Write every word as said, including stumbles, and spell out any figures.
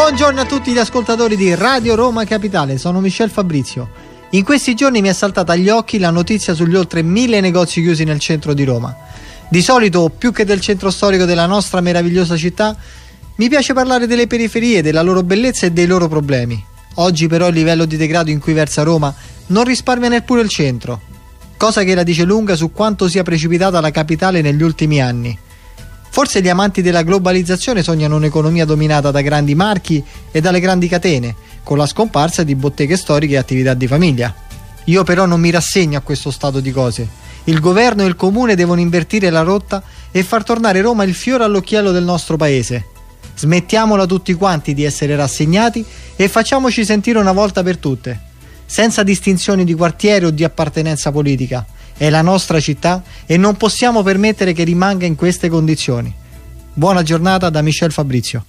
Buongiorno a tutti gli ascoltatori di Radio Roma Capitale, sono Michel Fabrizio. In questi giorni mi è saltata agli occhi la notizia sugli oltre mille negozi chiusi nel centro di Roma. Di solito, più che del centro storico della nostra meravigliosa città, mi piace parlare delle periferie, della loro bellezza e dei loro problemi. Oggi però il livello di degrado in cui versa Roma non risparmia neppure il centro, cosa che la dice lunga su quanto sia precipitata la capitale negli ultimi anni. Forse gli amanti della globalizzazione sognano un'economia dominata da grandi marchi e dalle grandi catene, con la scomparsa di botteghe storiche e attività di famiglia. Io però non mi rassegno a questo stato di cose. Il governo e il comune devono invertire la rotta e far tornare Roma il fiore all'occhiello del nostro paese. Smettiamola tutti quanti di essere rassegnati e facciamoci sentire una volta per tutte, senza distinzioni di quartiere o di appartenenza politica. È la nostra città e non possiamo permettere che rimanga in queste condizioni. Buona giornata da Michel Fabrizio.